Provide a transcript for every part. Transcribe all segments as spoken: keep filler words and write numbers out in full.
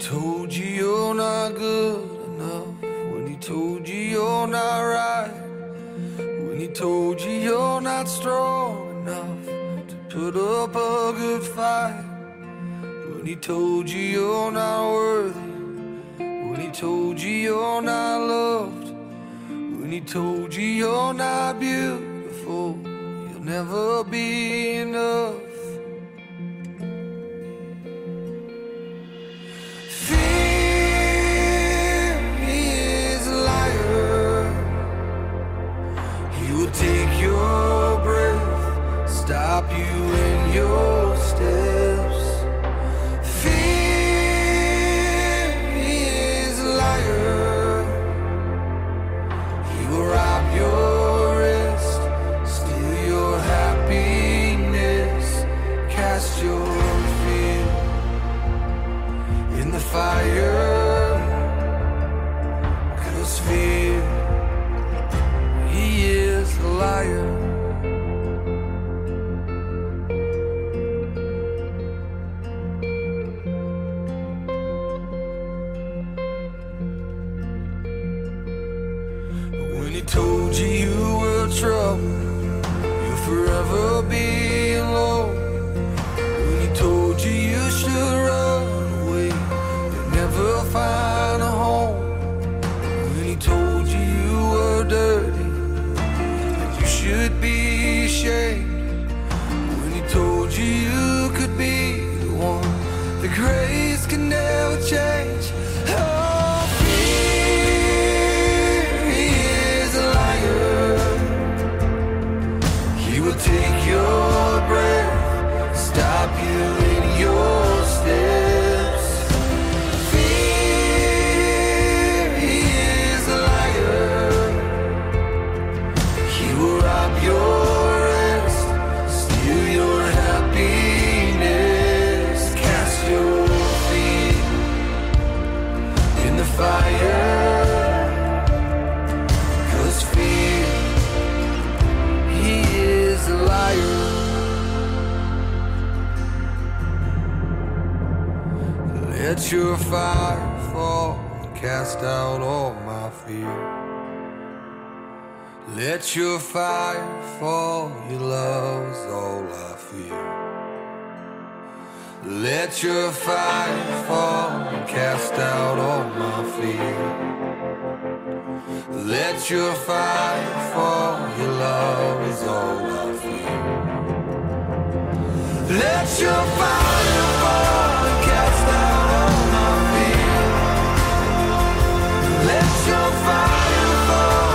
told you you're not good enough, when he told you you're not right, when he told you you're not strong enough to put up a good fight, when he told you you're not worthy, when he told you you're not loved, when he told you you're not beautiful, you'll never be enough. Take your breath, stop you in your steps. Fear is a liar. He will rob your rest, steal your happiness. Cast your fear in the fire, 'cause fear is a liar. When he told you you were trouble, you'll forever be alone. When he told you you should run away, you'll never find a home. When he told you you were dirty, should be ashamed. When he told you you could be the one, the grace can never change. Oh, fear is a liar. He will take your breath, stop you in your steps. Fear is a liar. Rob your rest, steal your happiness, cast your feet in the fire, 'cause fear, he is a liar. Let your fire fall, cast out all my fear. Let your fire fall, your love's all I fear. Let your fire fall, cast out all my fear. Let your fire fall, your love is all I fear. Let your fire fall, cast out all my fear. Let your fire fall.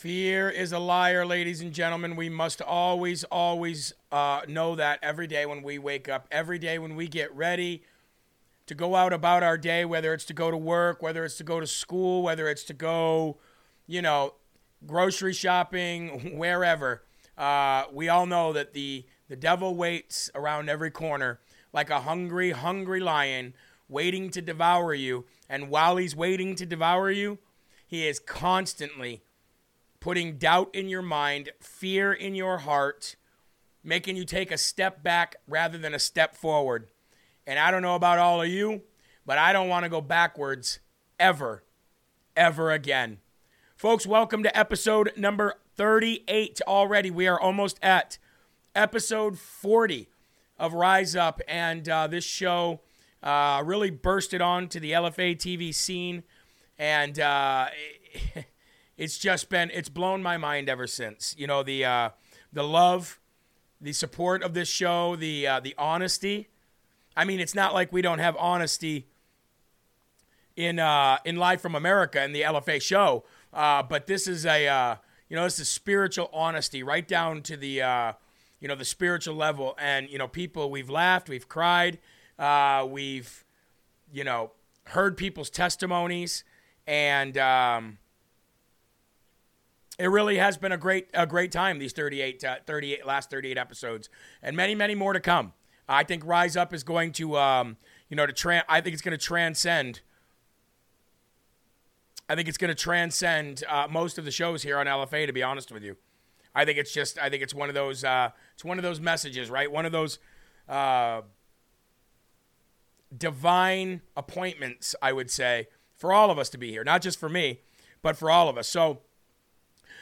Fear is a liar, ladies and gentlemen. We must always, always uh, know that every day when we wake up, every day when we get ready to go out about our day, whether it's to go to work, whether it's to go to school, whether it's to go, you know, grocery shopping, wherever. Uh, we all know that the, the devil waits around every corner like a hungry, hungry lion waiting to devour you. And while he's waiting to devour you, he is constantly putting doubt in your mind, fear in your heart, making you take a step back rather than a step forward. And I don't know about all of you, but I don't want to go backwards ever, ever again. Folks, welcome to episode number thirty-eight already. We are almost at episode forty of Rise Up, and uh, this show uh, really bursted onto the L F A T V scene, and uh, it, it's just been, it's blown my mind ever since. You know, the uh, the love, the support of this show, the uh, the honesty. I mean, it's not like we don't have honesty in uh, in Live from America and the L F A show, uh, but this is a uh, you know, this is spiritual honesty right down to the uh, you know, the spiritual level. And you know, people, we've laughed, we've cried, uh, we've you know heard people's testimonies, and um, it really has been a great a great time. These thirty-eight, uh, thirty-eight last thirty-eight episodes, and many many more to come. I think Rise Up is going to, um, you know, to tra- I think it's going to transcend. I think it's going to transcend uh, most of the shows here on L F A. To be honest with you, I think it's just, I think it's one of those, uh, it's one of those messages, right? One of those uh, divine appointments, I would say, for all of us to be here, not just for me, but for all of us. So,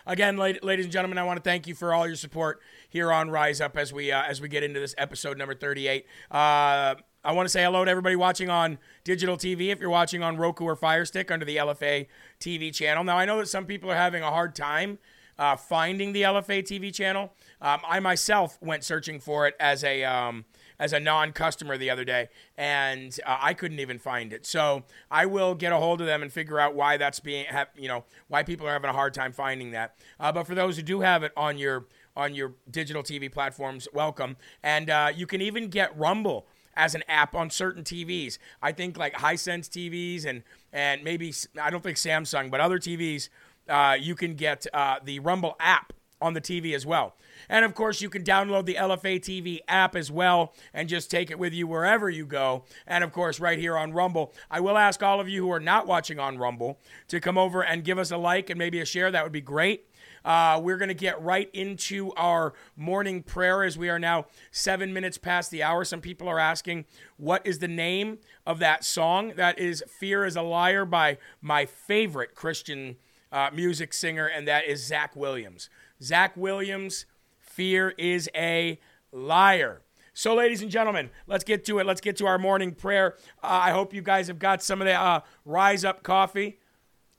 again, ladies and gentlemen, I want to thank you for all your support here on Rise Up as we uh, as we get into this episode number thirty-eight. Uh, I want to say hello to everybody watching on digital T V, if you're watching on Roku or Firestick under the L F A T V channel. Now, I know that some people are having a hard time uh, finding the L F A T V channel. Um, I myself went searching for it as a um, as a non-customer the other day, and uh, I couldn't even find it. So I will get a hold of them and figure out why that's being, ha- you know, why people are having a hard time finding that. Uh, but for those who do have it on your on your digital T V platforms, welcome. And uh, you can even get Rumble as an app on certain T Vs. I think like Hisense T Vs and and maybe, I don't think Samsung, but other T Vs, uh, you can get uh, the Rumble app on the T V as well. And of course, you can download the L F A T V app as well and just take it with you wherever you go. And of course, right here on Rumble, I will ask all of you who are not watching on Rumble to come over and give us a like and maybe a share. That would be great. Uh, we're going to get right into our morning prayer as we are now seven minutes past the hour. Some people are asking, what is the name of that song? That is Fear is a Liar by my favorite Christian uh, music singer, and that is Zach Williams. Zach Williams, Fear is a Liar. So, ladies and gentlemen, let's get to it. Let's get to our morning prayer. Uh, I hope you guys have got some of the uh, Rise Up coffee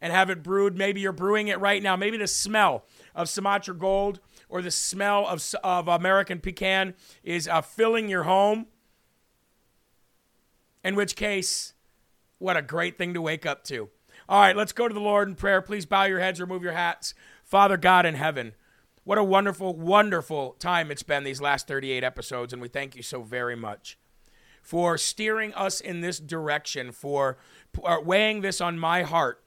and have it brewed. Maybe you're brewing it right now. Maybe the smell of Sumatra Gold or the smell of, of American Pecan is uh, filling your home, in which case, what a great thing to wake up to. All right, let's go to the Lord in prayer. Please bow your heads, remove your hats. Father God in heaven, what a wonderful, wonderful time it's been these last thirty-eight episodes, and we thank you so very much for steering us in this direction, for weighing this on my heart.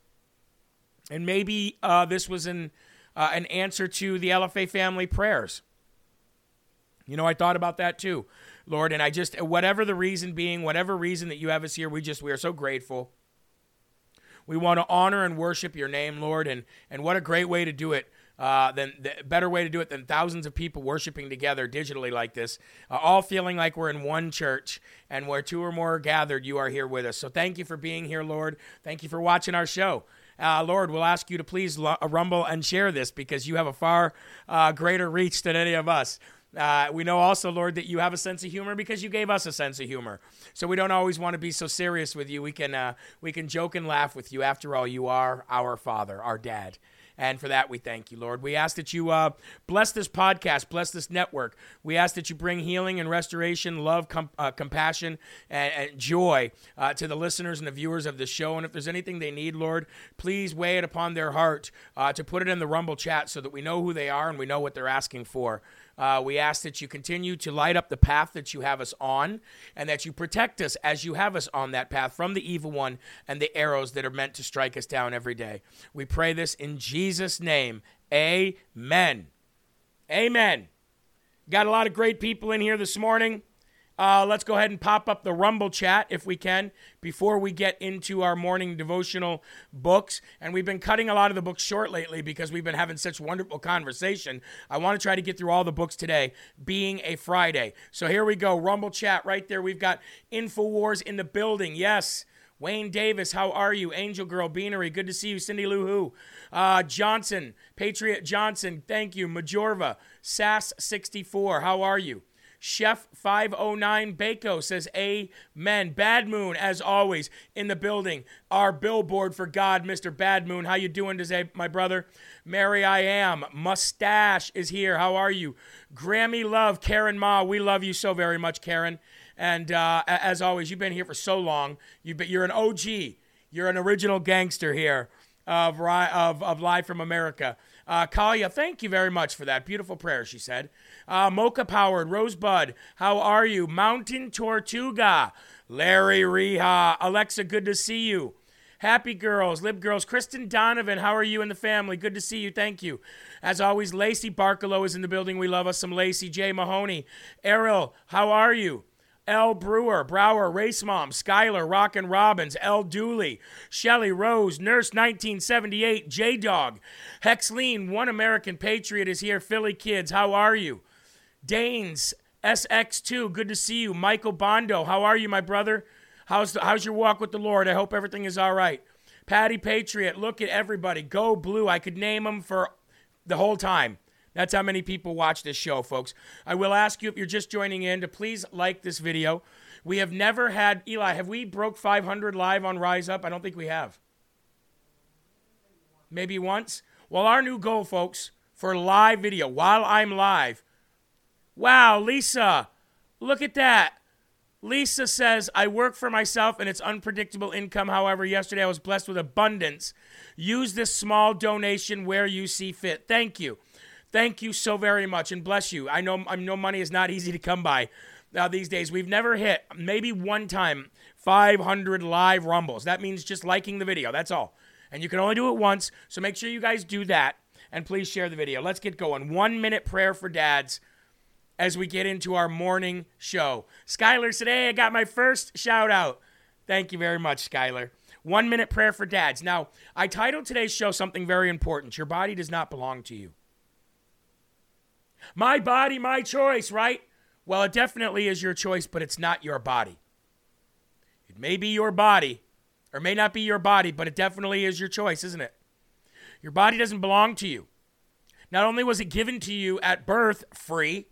And maybe uh, this was an, uh, an answer to the L F A family prayers. You know, I thought about that too, Lord, and I just, whatever the reason being, whatever reason that you have us here, we just, we are so grateful. We want to honor and worship your name, Lord, and and what a great way to do it, uh, than the better way to do it than thousands of people worshiping together digitally like this, uh, all feeling like we're in one church, and where two or more are gathered, you are here with us. So thank you for being here, Lord. Thank you for watching our show. Uh, Lord, we'll ask you to please lo- rumble and share this, because you have a far uh, greater reach than any of us. Uh, we know also, Lord, that you have a sense of humor because you gave us a sense of humor. So we don't always want to be so serious with you. We can uh, we can joke and laugh with you. After all, you are our Father, our Dad. And for that, we thank you, Lord. We ask that you uh, bless this podcast, bless this network. We ask that you bring healing and restoration, love, com- uh, compassion, and, and joy uh, to the listeners and the viewers of the show. And if there's anything they need, Lord, please weigh it upon their heart uh, to put it in the Rumble chat so that we know who they are and we know what they're asking for. Uh, we ask that you continue to light up the path that you have us on, and that you protect us as you have us on that path from the evil one and the arrows that are meant to strike us down every day. We pray this in Jesus' name. Amen. Amen. Got a lot of great people in here this morning. Uh, let's go ahead and pop up the Rumble chat if we can before we get into our morning devotional books. And we've been cutting a lot of the books short lately because we've been having such wonderful conversation. I want to try to get through all the books today, being a Friday. So here we go, Rumble chat right there. We've got InfoWars in the building. Yes. Wayne Davis, how are you? Angel Girl Beanery, good to see you. Cindy Lou Who. Uh, Johnson, Patriot Johnson, thank you. Majorva, Sass sixty-four, how are you? Chef five oh nine Baco says amen. Bad Moon, as always, in the building. Our billboard for God, Mister Bad Moon. How you doing today, my brother? Mary I Am. Mustache is here. How are you? Grammy Love, Karen Ma. We love you so very much, Karen. And uh, as always, you've been here for so long. You've been, you're an O G. You're an original gangster here of of, of Live from America. Uh, Kalia, thank you very much for that beautiful prayer, she said. Uh, Mocha Powered, Rosebud, how are you? Mountain Tortuga, Larry Reha, Alexa, good to see you. Happy Girls, Lib Girls, Kristen Donovan, how are you and the family? Good to see you, thank you. As always, Lacey Barkalow is in the building. We love us some Lacey. Jay Mahoney, Errol, how are you? L. Brewer, Brower, Race Mom, Skylar, Rockin' Robbins, L. Dooley, Shelly Rose, Nurse nineteen seventy-eight, J-Dog, Hexleen, One American Patriot is here, Philly Kids, how are you? Danes, S X two, good to see you. Michael Bondo, how are you, my brother? How's the, how's your walk with the Lord? I hope everything is all right. Patty Patriot, look at everybody. Go Blue. I could name them for the whole time. That's how many people watch this show, folks. I will ask you, if you're just joining in, to please like this video. We have never had, Eli, have we broke five hundred live on Rise Up? I don't think we have. Maybe once? Well, our new goal, folks, for live video, while I'm live. Wow, Lisa, look at that. Lisa says, I work for myself and it's unpredictable income. However, yesterday I was blessed with abundance. Use this small donation where you see fit. Thank you. Thank you so very much, and bless you. I know, I know money is not easy to come by now these days. We've never hit, maybe one time, five hundred live rumbles. That means just liking the video. That's all. And you can only do it once, so make sure you guys do that, and please share the video. Let's get going. One Minute Prayer for Dads as we get into our morning show. Skylar said, hey, I got my first shout-out. Thank you very much, Skylar. One Minute Prayer for Dads. Now, I titled today's show something very important. Your body does not belong to you. My body, my choice, right? Well, it definitely is your choice, but it's not your body. It may be your body, or may not be your body, but it definitely is your choice, isn't it? Your body doesn't belong to you. Not only was it given to you at birth free,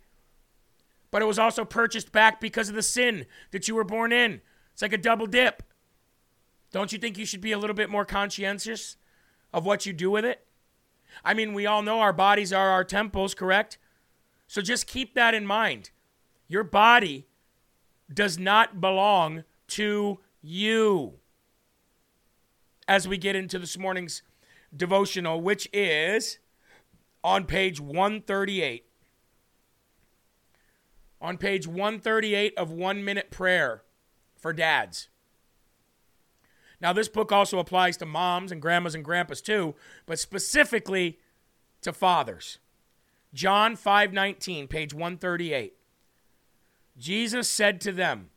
but it was also purchased back because of the sin that you were born in. It's like a double dip. Don't you think you should be a little bit more conscientious of what you do with it? I mean, we all know our bodies are our temples, correct? So just keep that in mind. Your body does not belong to you. As we get into this morning's devotional, which is on page one thirty-eight. On page one thirty-eight of One Minute Prayer for Dads. Now, this book also applies to moms and grandmas and grandpas too, but specifically to fathers. John five nineteen, page one thirty-eight. Jesus said to them,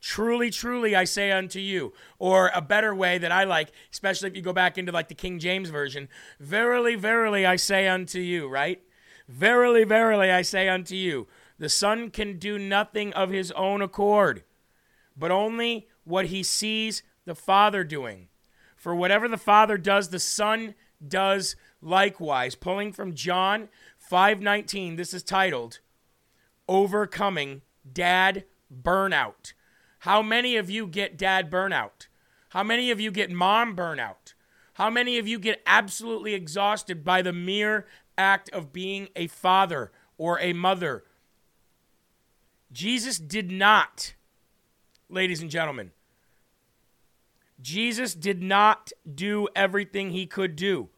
truly, truly, I say unto you, or a better way that I like, especially if you go back into like the King James Version, verily, verily, I say unto you, right? Verily, verily, I say unto you, the Son can do nothing of his own accord, but only what he sees the Father doing. For whatever the Father does, the Son does likewise. Pulling from John five nineteen, this is titled, Overcoming Dad Burnout. How many of you get dad burnout? How many of you get mom burnout? How many of you get absolutely exhausted by the mere act of being a father or a mother? Jesus did not, ladies and gentlemen, Jesus did not do everything he could do.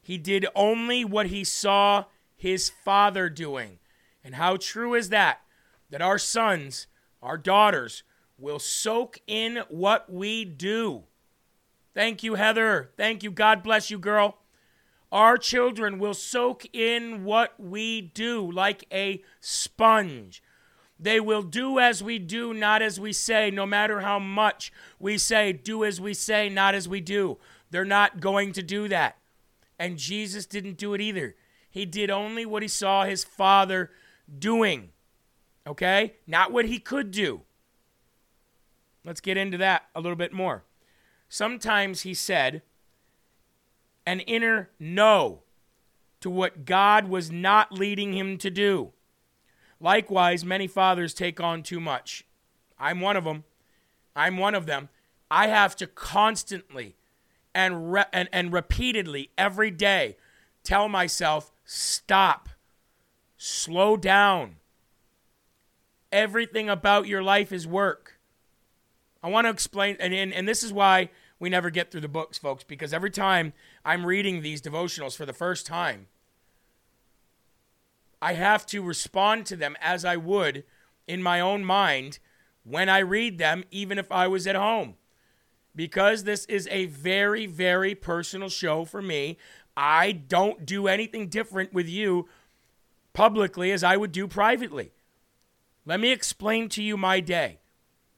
He did only what he saw his Father doing. And how true is that? That our sons, our daughters, will soak in what we do. Thank you, Heather. Thank you. God bless you, girl. Our children will soak in what we do like a sponge. They will do as we do, not as we say, no matter how much we say, do as we say, not as we do. They're not going to do that. And Jesus didn't do it either. He did only what he saw his Father doing, okay? Not what he could do. Let's get into that a little bit more. Sometimes he said an inner no to what God was not leading him to do. Likewise, many fathers take on too much. I'm one of them. I'm one of them. I have to constantly and re- and, and repeatedly every day tell myself, stop, slow down. Everything about your life is work. I want to explain, and, and, and this is why we never get through the books, folks, because every time I'm reading these devotionals for the first time, I have to respond to them as I would in my own mind when I read them, even if I was at home. Because this is a very, very personal show for me, I don't do anything different with you publicly as I would do privately. Let me explain to you my day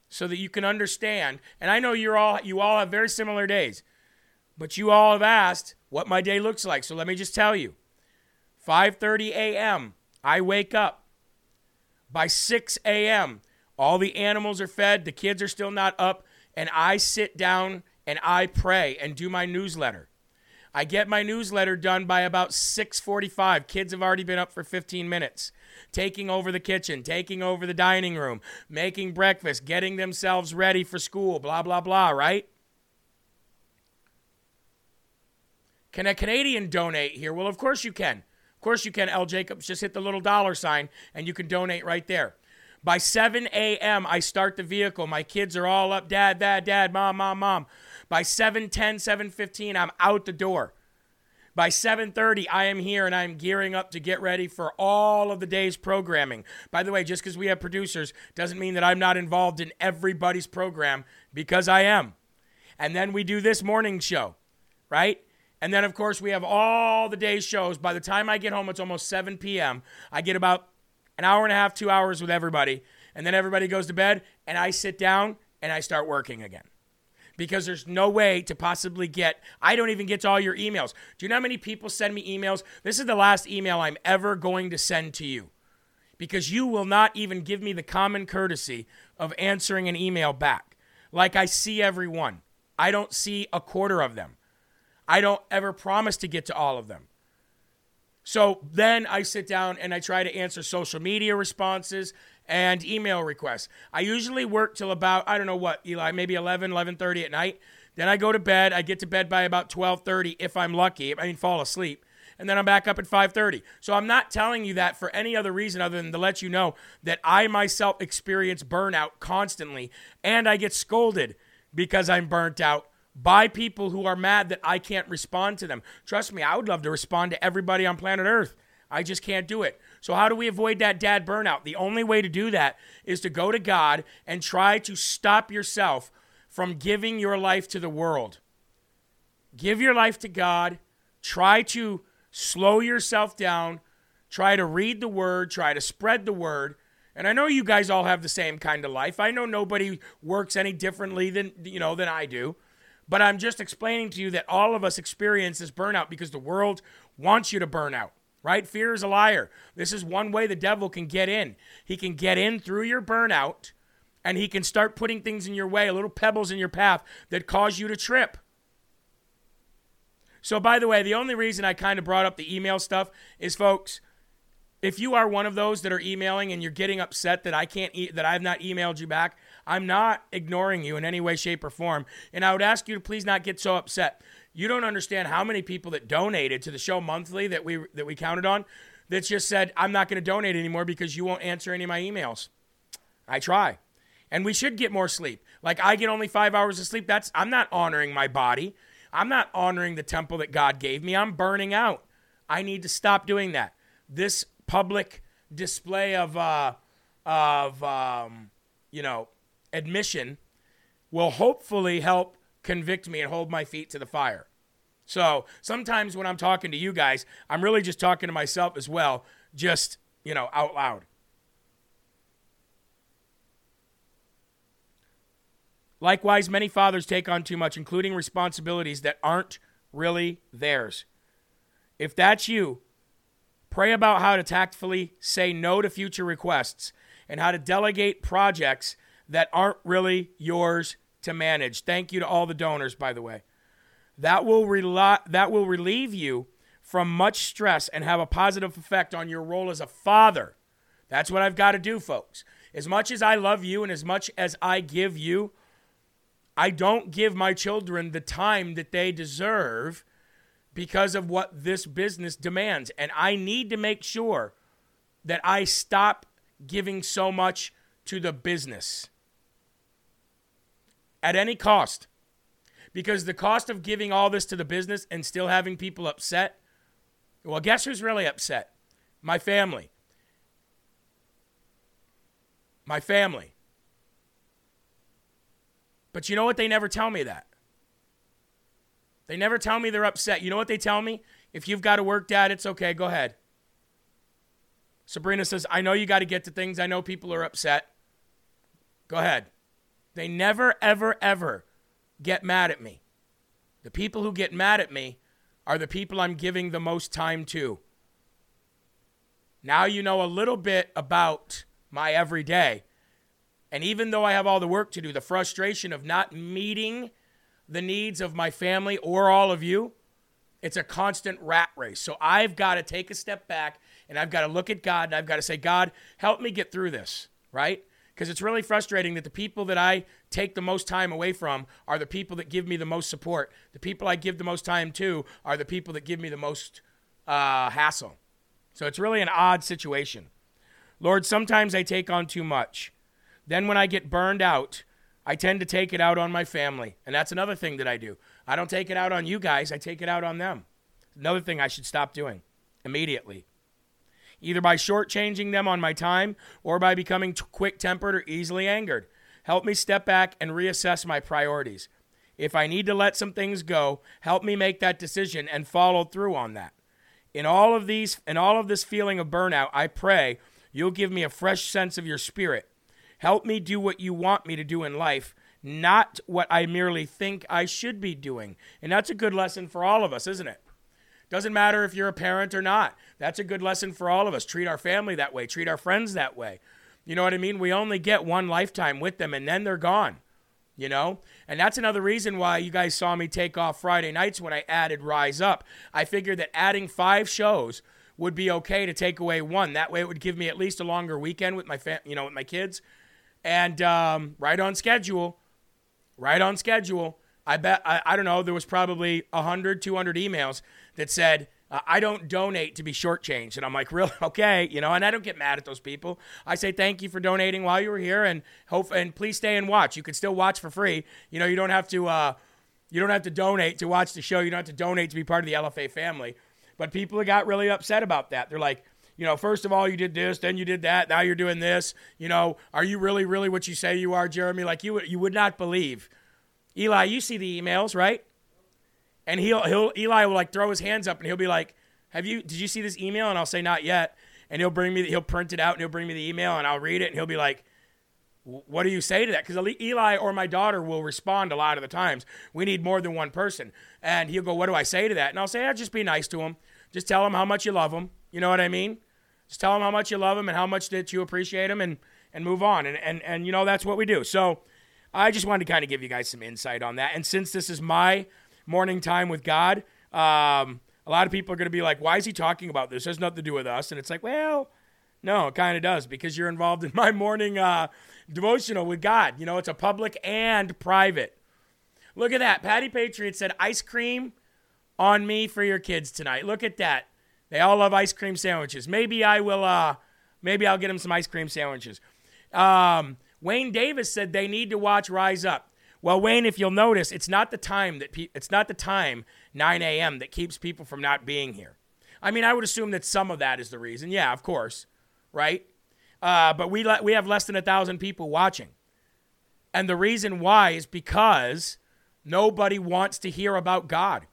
so that you can understand. And I know you're all, you all have very similar days, but you all have asked what my day looks like. So let me just tell you. five thirty a.m., I wake up. By six a.m., all the animals are fed, the kids are still not up, and I sit down and I pray and do my newsletter. I get my newsletter done by about six forty-five. Kids have already been up for fifteen minutes, taking over the kitchen, taking over the dining room, making breakfast, getting themselves ready for school, blah, blah, blah, right? Can a Canadian donate here? Well, of course you can. Of course you can, L. Jacobs. Just hit the little dollar sign and you can donate right there. By seven a.m., I start the vehicle. My kids are all up, dad, dad, dad, mom, mom, mom. By seven ten, seven fifteen, I'm out the door. By seven thirty, I am here and I'm gearing up to get ready for all of the day's programming. By the way, just because we have producers doesn't mean that I'm not involved in everybody's program, because I am. And then we do this morning show, right? And then, of course, we have all the day's shows. By the time I get home, it's almost seven p.m. I get about an hour and a half, two hours with everybody, and then everybody goes to bed, and I sit down, and I start working again. Because there's no way to possibly get, I don't even get to all your emails. Do you know how many people send me emails? This is the last email I'm ever going to send to you, because you will not even give me the common courtesy of answering an email back. Like, I see everyone. I don't see a quarter of them. I don't ever promise to get to all of them. So then I sit down and I try to answer social media responses and email requests. I usually work till about, I don't know what, Eli, maybe eleven, eleven thirty at night. Then I go to bed. I get to bed by about twelve thirty if I'm lucky. I mean, fall asleep. And then I'm back up at five thirty. So I'm not telling you that for any other reason other than to let you know that I myself experience burnout constantly. And I get scolded because I'm burnt out by people who are mad that I can't respond to them. Trust me, I would love to respond to everybody on planet Earth. I just can't do it. So how do we avoid that dad burnout? The only way to do that is to go to God and try to stop yourself from giving your life to the world. Give your life to God. Try to slow yourself down. Try to read the word. Try to spread the word. And I know you guys all have the same kind of life. I know nobody works any differently than, you know, than I do. But I'm just explaining to you that all of us experience this burnout because the world wants you to burn out, right? Fear is a liar. This is one way the devil can get in. He can get in through your burnout, and he can start putting things in your way, little pebbles in your path that cause you to trip. So, by the way, the only reason I kind of brought up the email stuff is, folks, if you are one of those that are emailing and you're getting upset that I can't e- that I've not emailed you back, I'm not ignoring you in any way, shape, or form. And I would ask you to please not get so upset. You don't understand how many people that donated to the show monthly that we that we counted on that just said, I'm not going to donate anymore because you won't answer any of my emails. I try. And we should get more sleep. Like, I get only five hours of sleep. That's I'm not honoring my body. I'm not honoring the temple that God gave me. I'm burning out. I need to stop doing that. This public display of, uh, of um, you know, admission will hopefully help convict me and hold my feet to the fire. So sometimes when I'm talking to you guys, I'm really just talking to myself as well, just, you know, out loud. Likewise, many fathers take on too much, including responsibilities that aren't really theirs. If that's you, pray about how to tactfully say no to future requests and how to delegate projects that aren't really yours to manage. Thank you to all the donors, by the way. That will rel- that will relieve you from much stress and have a positive effect on your role as a father. That's what I've got to do, folks. As much as I love you and as much as I give you, I don't give my children the time that they deserve because of what this business demands. And I need to make sure that I stop giving so much to the business at any cost. Because the cost of giving all this to the business and still having people upset, well, guess who's really upset? My family. My family. But you know what? They never tell me that. They never tell me they're upset. You know what they tell me? If you've got to work, Dad, it's okay. Go ahead. Sabrina says, I know you got to get to things. I know people are upset. Go ahead. They never, ever, ever get mad at me. The people who get mad at me are the people I'm giving the most time to. Now you know a little bit about my everyday. And even though I have all the work to do, the frustration of not meeting the needs of my family or all of you, it's a constant rat race. So I've got to take a step back and I've got to look at God and I've got to say, God, help me get through this, right? Because it's really frustrating that the people that I take the most time away from are the people that give me the most support. The people I give the most time to are the people that give me the most uh, hassle. So it's really an odd situation. Lord, sometimes I take on too much. Then when I get burned out, I tend to take it out on my family. And that's another thing that I do. I don't take it out on you guys. I take it out on them. Another thing I should stop doing immediately. Either by shortchanging them on my time or by becoming t- quick-tempered or easily angered. Help me step back and reassess my priorities. If I need to let some things go, help me make that decision and follow through on that. In all of these, in all of this feeling of burnout, I pray you'll give me a fresh sense of your spirit. Help me do what you want me to do in life, not what I merely think I should be doing. And that's a good lesson for all of us, isn't it? Doesn't matter if you're a parent or not. That's a good lesson for all of us. Treat our family that way. Treat our friends that way. You know what I mean? We only get one lifetime with them, and then they're gone, you know? And that's another reason why you guys saw me take off Friday nights when I added Rise Up. I figured that adding five shows would be okay to take away one. That way it would give me at least a longer weekend with my fam- you know, with my kids. And um, right on schedule, right on schedule. I bet, I, I don't know, there was probably one hundred, two hundred emails that said, uh, I don't donate to be shortchanged. And I'm like, really? Okay. You know, and I don't get mad at those people. I say, thank you for donating while you were here, and hope, and please stay and watch. You can still watch for free. You know, you don't have to, uh, you don't have to donate to watch the show. You don't have to donate to be part of the L F A family. But people got really upset about that. They're like, you know, first of all, you did this, then you did that, now you're doing this. You know, are you really, really what you say you are, Jeremy? Like, you would, you would not believe. Eli, you see the emails, right? And he'll, he'll, Eli will like throw his hands up and he'll be like, have you, did you see this email? And I'll say, not yet. And he'll bring me, the, he'll print it out and he'll bring me the email and I'll read it and he'll be like, what do you say to that? Because Eli or my daughter will respond a lot of the times. We need more than one person. And he'll go, what do I say to that? And I'll say, yeah, just be nice to him. Just tell him how much you love him. You know what I mean? Just tell him how much you love him and how much that you appreciate him, and, and move on. And, and, and, you know, that's what we do. So I just wanted to kind of give you guys some insight on that. And since this is my morning time with God, um, a lot of people are going to be like, why is he talking about this? It has nothing to do with us. And it's like, well, no, it kind of does, because you're involved in my morning uh, devotional with God. You know, it's a public and private. Look at that. Patty Patriot said, ice cream on me for your kids tonight. Look at that. They all love ice cream sandwiches. Maybe I will, uh, maybe I'll get them some ice cream sandwiches. Um, Wayne Davis said they need to watch Rise Up. Well, Wayne, if you'll notice, it's not the time that pe- it's not the time, nine a.m., that keeps people from not being here. I mean, I would assume that some of that is the reason. Yeah, of course, right? Uh, but we le- we have less than a thousand people watching, and the reason why is because nobody wants to hear about God.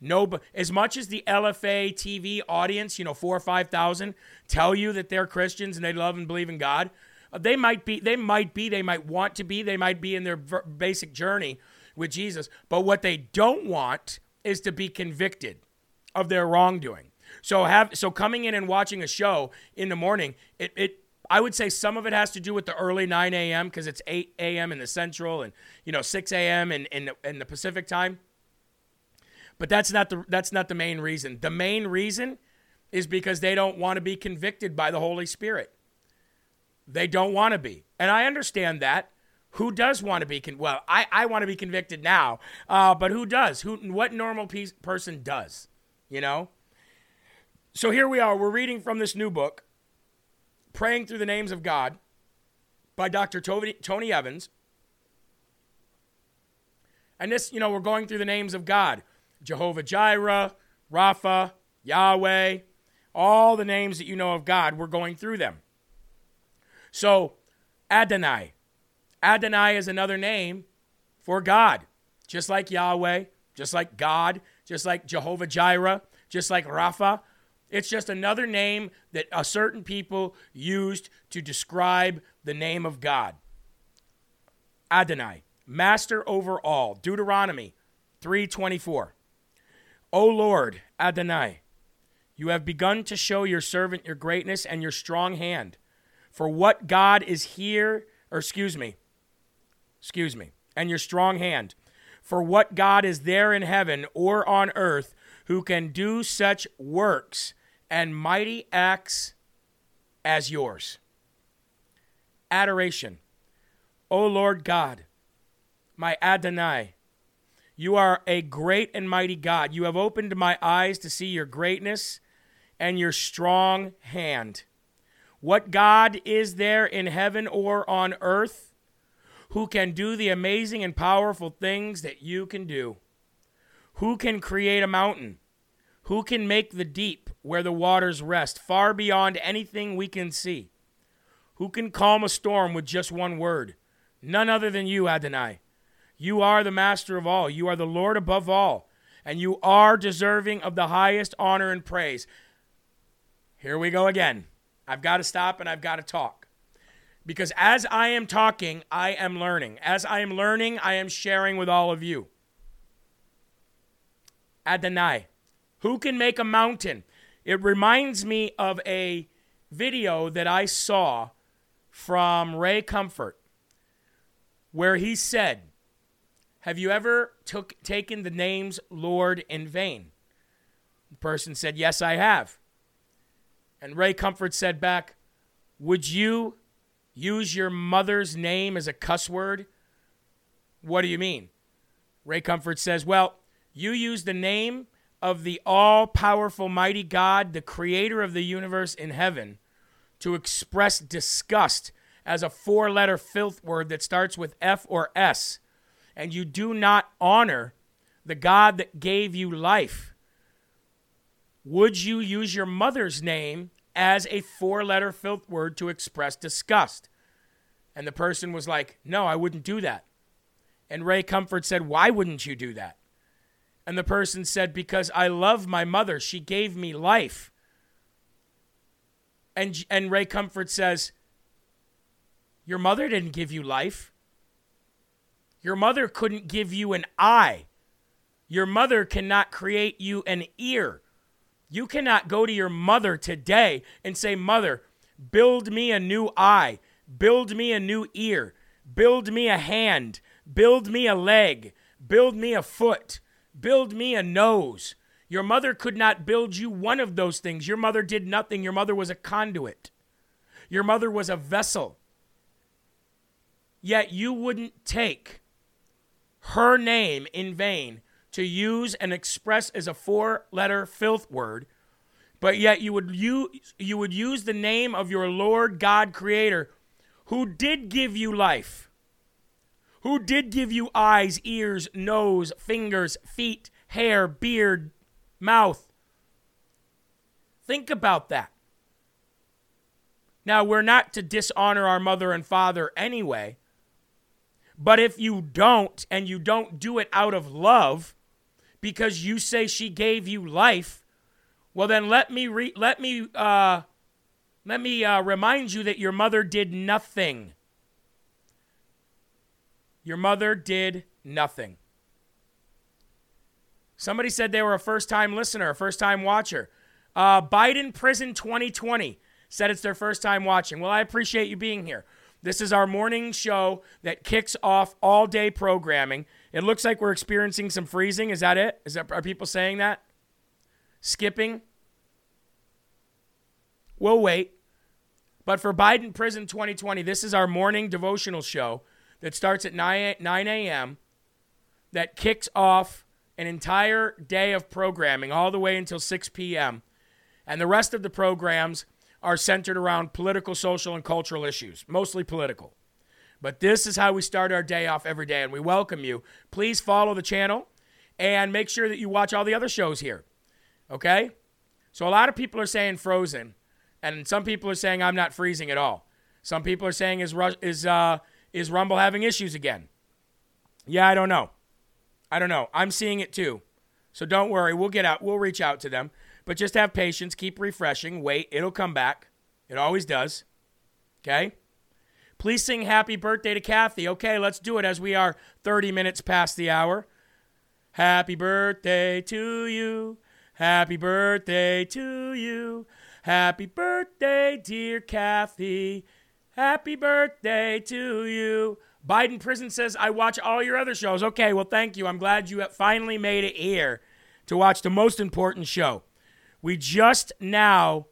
No, as much as the L F A T V audience, you know, four or five thousand, tell you that they're Christians and they love and believe in God, they might be, they might be, they might want to be, they might be in their v- basic journey with Jesus. But what they don't want is to be convicted of their wrongdoing. So have, so coming in and watching a show in the morning, it, it I would say some of it has to do with the early nine a.m. because it's eight a.m. in the Central and, you know, six a.m. in in the, in the Pacific time. But that's not the that's not the main reason. The main reason is because they don't want to be convicted by the Holy Spirit. They don't want to be. And I understand that. Who does want to be? Con- well, I, I want to be convicted now, uh, but who does? Who? What normal pe- person does? You know? So here we are. We're reading from this new book, Praying Through the Names of God, by Doctor Toby, Tony Evans. And this, you know, we're going through the names of God. Jehovah Jireh, Rapha, Yahweh, all the names that you know of God, we're going through them. So, Adonai. Adonai is another name for God. Just like Yahweh, just like God, just like Jehovah Jireh, just like Rapha. It's just another name that a certain people used to describe the name of God. Adonai, master over all. Deuteronomy three twenty-four. O Lord, Adonai, you have begun to show your servant your greatness and your strong hand. For what God is here, or excuse me, excuse me, and your strong hand. For what God is there in heaven or on earth who can do such works and mighty acts as yours. Adoration. O Lord God, my Adonai, you are a great and mighty God. You have opened my eyes to see your greatness and your strong hand. What God is there in heaven or on earth who can do the amazing and powerful things that you can do? Who can create a mountain? Who can make the deep where the waters rest, far beyond anything we can see? Who can calm a storm with just one word? None other than you, Adonai. You are the master of all. You are the Lord above all. And you are deserving of the highest honor and praise. Here we go again. I've got to stop and I've got to talk. Because as I am talking, I am learning. As I am learning, I am sharing with all of you. Adonai. Who can make a mountain? It reminds me of a video that I saw from Ray Comfort where he said, have you ever took, taken the names Lord in vain? The person said, yes, I have. And Ray Comfort said back, would you use your mother's name as a cuss word? What do you mean? Ray Comfort says, well, you use the name of the all-powerful mighty God, the creator of the universe in heaven, to express disgust as a four-letter filth word that starts with F or S. And you do not honor the God that gave you life. Would you use your mother's name as a four-letter filth word to express disgust? And the person was like, no, I wouldn't do that. And Ray Comfort said, why wouldn't you do that? And the person said, because I love my mother. She gave me life. And, and Ray Comfort says, your mother didn't give you life. Your mother couldn't give you an eye. Your mother cannot create you an ear. You cannot go to your mother today and say, mother, build me a new eye. Build me a new ear. Build me a hand. Build me a leg. Build me a foot. Build me a nose. Your mother could not build you one of those things. Your mother did nothing. Your mother was a conduit. Your mother was a vessel. Yet you wouldn't take her name in vain to use and express as a four-letter filth word, but yet you would use, you would use the name of your Lord God Creator, who did give you life, who did give you eyes, ears, nose, fingers, feet, hair, beard, mouth. Think about that. Now, we're not to dishonor our mother and father anyway, but if you don't, and you don't do it out of love because you say she gave you life, well, then let me re- let me uh, let me uh, remind you that your mother did nothing. Your mother did nothing. Somebody said they were a first-time listener, a first-time watcher. Uh, Biden Prison twenty twenty said it's their first time watching. Well, I appreciate you being here. This is our morning show that kicks off all-day programming. It looks like we're experiencing some freezing. Is that it? Is that, are people saying that? Skipping? We'll wait. But for Biden Prison twenty twenty, this is our morning devotional show that starts at nine a.m. that kicks off an entire day of programming all the way until six p.m. And the rest of the programs are centered around political, social, and cultural issues, mostly political. But this is how we start our day off every day, and we welcome you. Please follow the channel and make sure that you watch all the other shows here, okay? So a lot of people are saying frozen, and some people are saying I'm not freezing at all. Some people are saying is is uh, is Rumble having issues again? Yeah, I don't know. I don't know. I'm seeing it too. So don't worry. We'll get out. We'll reach out to them. But just have patience. Keep refreshing. Wait. It'll come back. It always does. Okay? Please sing happy birthday to Kathy. Okay, let's do it as we are thirty minutes past the hour. Happy birthday to you. Happy birthday to you. Happy birthday, dear Kathy. Happy birthday to you. Biden Prison says, I watch all your other shows. Okay, well, thank you. I'm glad you have finally made it here to watch the most important show. We just now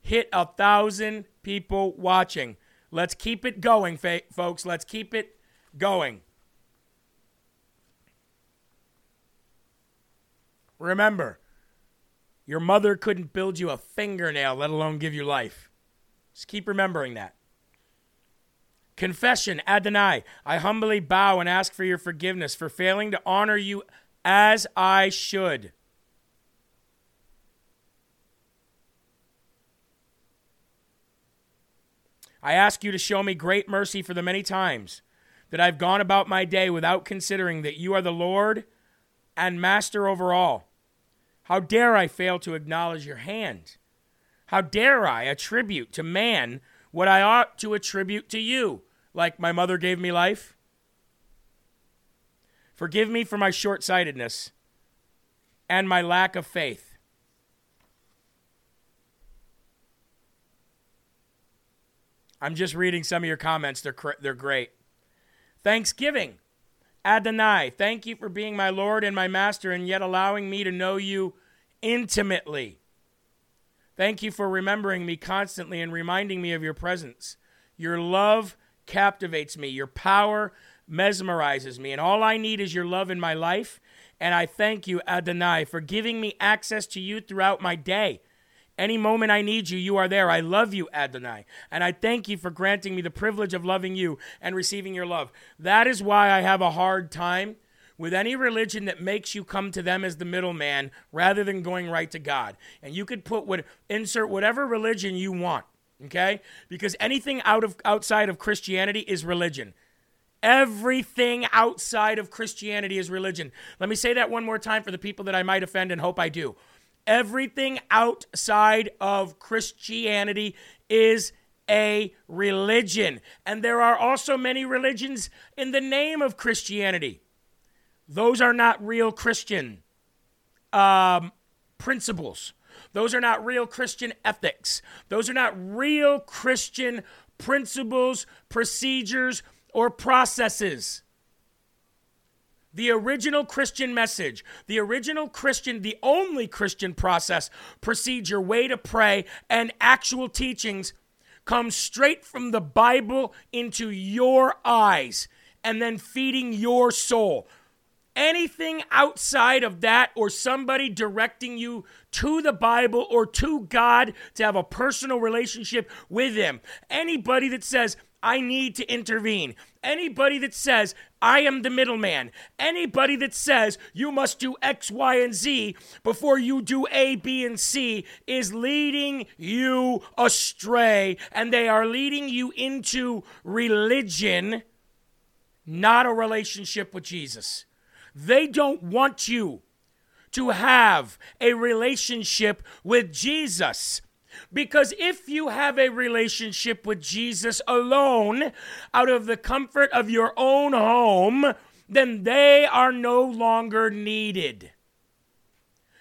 hit a thousand people watching. Let's keep it going, fa- folks. Let's keep it going. Remember, your mother couldn't build you a fingernail, let alone give you life. Just keep remembering that. Confession, Adonai, I humbly bow and ask for your forgiveness for failing to honor you as I should. I ask you to show me great mercy for the many times that I've gone about my day without considering that you are the Lord and Master over all. How dare I fail to acknowledge your hand? How dare I attribute to man what I ought to attribute to you? Like my mother gave me life. Forgive me for my short-sightedness and my lack of faith. I'm just reading some of your comments. They're cr- they're great. Thanksgiving. Adonai, thank you for being my Lord and my Master and yet allowing me to know you intimately. Thank you for remembering me constantly and reminding me of your presence. Your love captivates me. Your power mesmerizes me. And all I need is your love in my life. And I thank you, Adonai, for giving me access to you throughout my day. Any moment I need you, you are there. I love you, Adonai. And I thank you for granting me the privilege of loving you and receiving your love. That is why I have a hard time with any religion that makes you come to them as the middleman rather than going right to God. And you could put what, insert whatever religion you want, okay? Because anything out of outside of Christianity is religion. Everything outside of Christianity is religion. Let me say that one more time for the people that I might offend and hope I do. Everything outside of Christianity is a religion. And there are also many religions in the name of Christianity. Those are not real Christian um, principles. Those are not real Christian ethics. Those are not real Christian principles, procedures, or processes. The original Christian message, the original Christian, the only Christian process, procedure, way to pray, and actual teachings come straight from the Bible into your eyes and then feeding your soul. Anything outside of that or somebody directing you to the Bible or to God to have a personal relationship with him. Anybody that says, I need to intervene. Anybody that says, I am the middleman. Anybody that says, you must do X, Y, and Z before you do A, B, and C is leading you astray. And they are leading you into religion, not a relationship with Jesus. They don't want you to have a relationship with Jesus, because if you have a relationship with Jesus alone, out of the comfort of your own home, then they are no longer needed.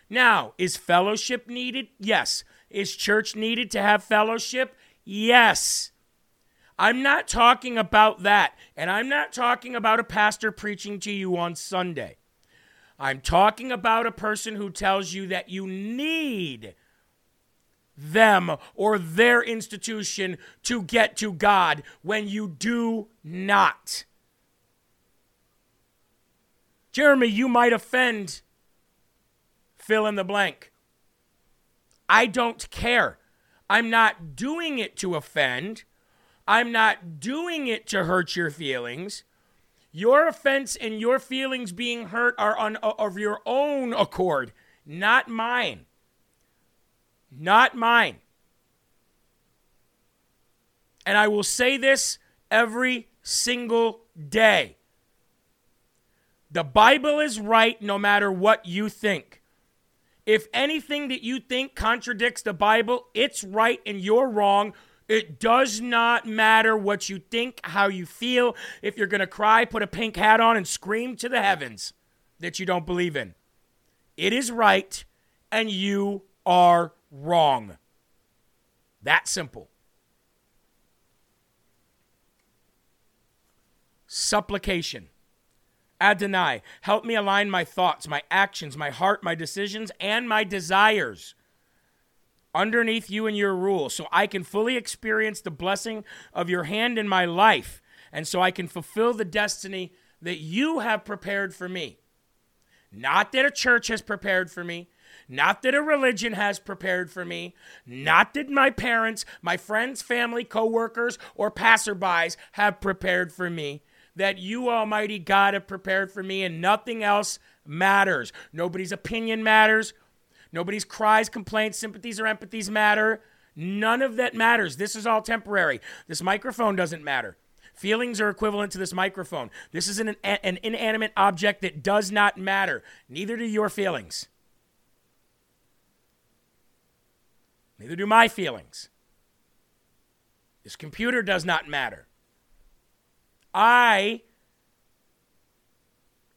Now, is fellowship needed? Yes. Is church needed to have fellowship? Yes. I'm not talking about that, and I'm not talking about a pastor preaching to you on Sunday. I'm talking about a person who tells you that you need them or their institution to get to God when you do not. Jeremy, you might offend fill in the blank. I don't care. I'm not doing it to offend. I'm not doing it to hurt your feelings. Your offense and your feelings being hurt are on, of your own accord, not mine. Not mine. And I will say this every single day. The Bible is right no matter what you think. If anything that you think contradicts the Bible, it's right and you're wrong. It does not matter what you think, how you feel. If you're going to cry, put a pink hat on and scream to the heavens that you don't believe in. It is right, and you are wrong. That simple. Supplication. Adonai, help me align my thoughts, my actions, my heart, my decisions, and my desires underneath you and your rule, so I can fully experience the blessing of your hand in my life, and so I can fulfill the destiny that you have prepared for me. Not that a church has prepared for me, not that a religion has prepared for me, not that my parents, my friends, family, co-workers, or passerbys have prepared for me, that you, Almighty God, have prepared for me, and nothing else matters. Nobody's opinion matters. Nobody's cries, complaints, sympathies, or empathies matter. None of that matters. This is all temporary. This microphone doesn't matter. Feelings are equivalent to this microphone. This is an, an inanimate object that does not matter. Neither do your feelings. Neither do my feelings. This computer does not matter. I,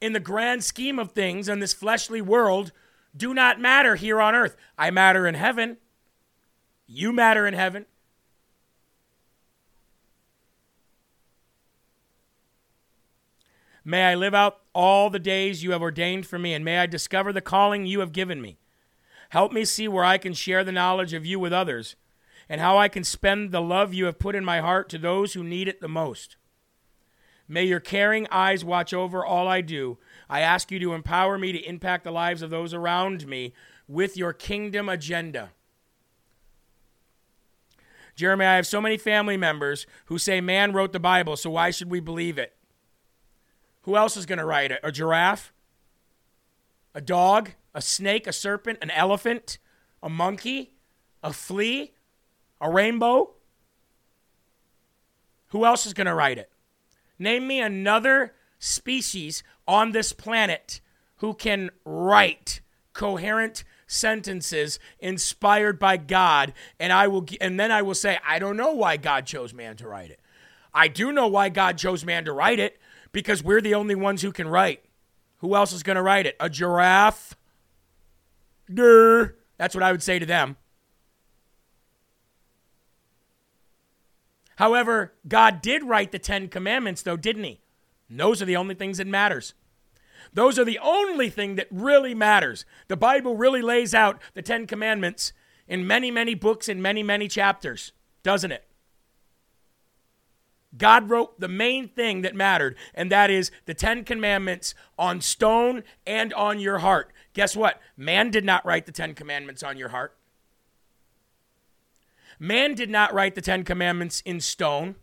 in the grand scheme of things, in this fleshly world, do not matter here on earth. I matter in heaven. You matter in heaven. May I live out all the days you have ordained for me, and may I discover the calling you have given me. Help me see where I can share the knowledge of you with others, and how I can spend the love you have put in my heart to those who need it the most. May your caring eyes watch over all I do. I ask you to empower me to impact the lives of those around me with your kingdom agenda. Jeremy, I have so many family members who say man wrote the Bible, so why should we believe it? Who else is going to write it? A giraffe? A dog? A snake? A serpent? An elephant? A monkey? A flea? A rainbow? Who else is going to write it? Name me another species on this planet who can write coherent sentences inspired by God, and I will, and then I will say, I don't know why God chose man to write it. I do know why God chose man to write it, because we're the only ones who can write. Who else is going to write it? A giraffe? Durr. That's what I would say to them. However, God did write the Ten Commandments, though, didn't he? And those are the only things that matters. Those are the only thing that really matters. The Bible really lays out the Ten Commandments in many, many books and many, many chapters, doesn't it? God wrote the main thing that mattered, and that is the Ten Commandments on stone and on your heart. Guess what? Man did not write the Ten Commandments on your heart. Man did not write the Ten Commandments in stone.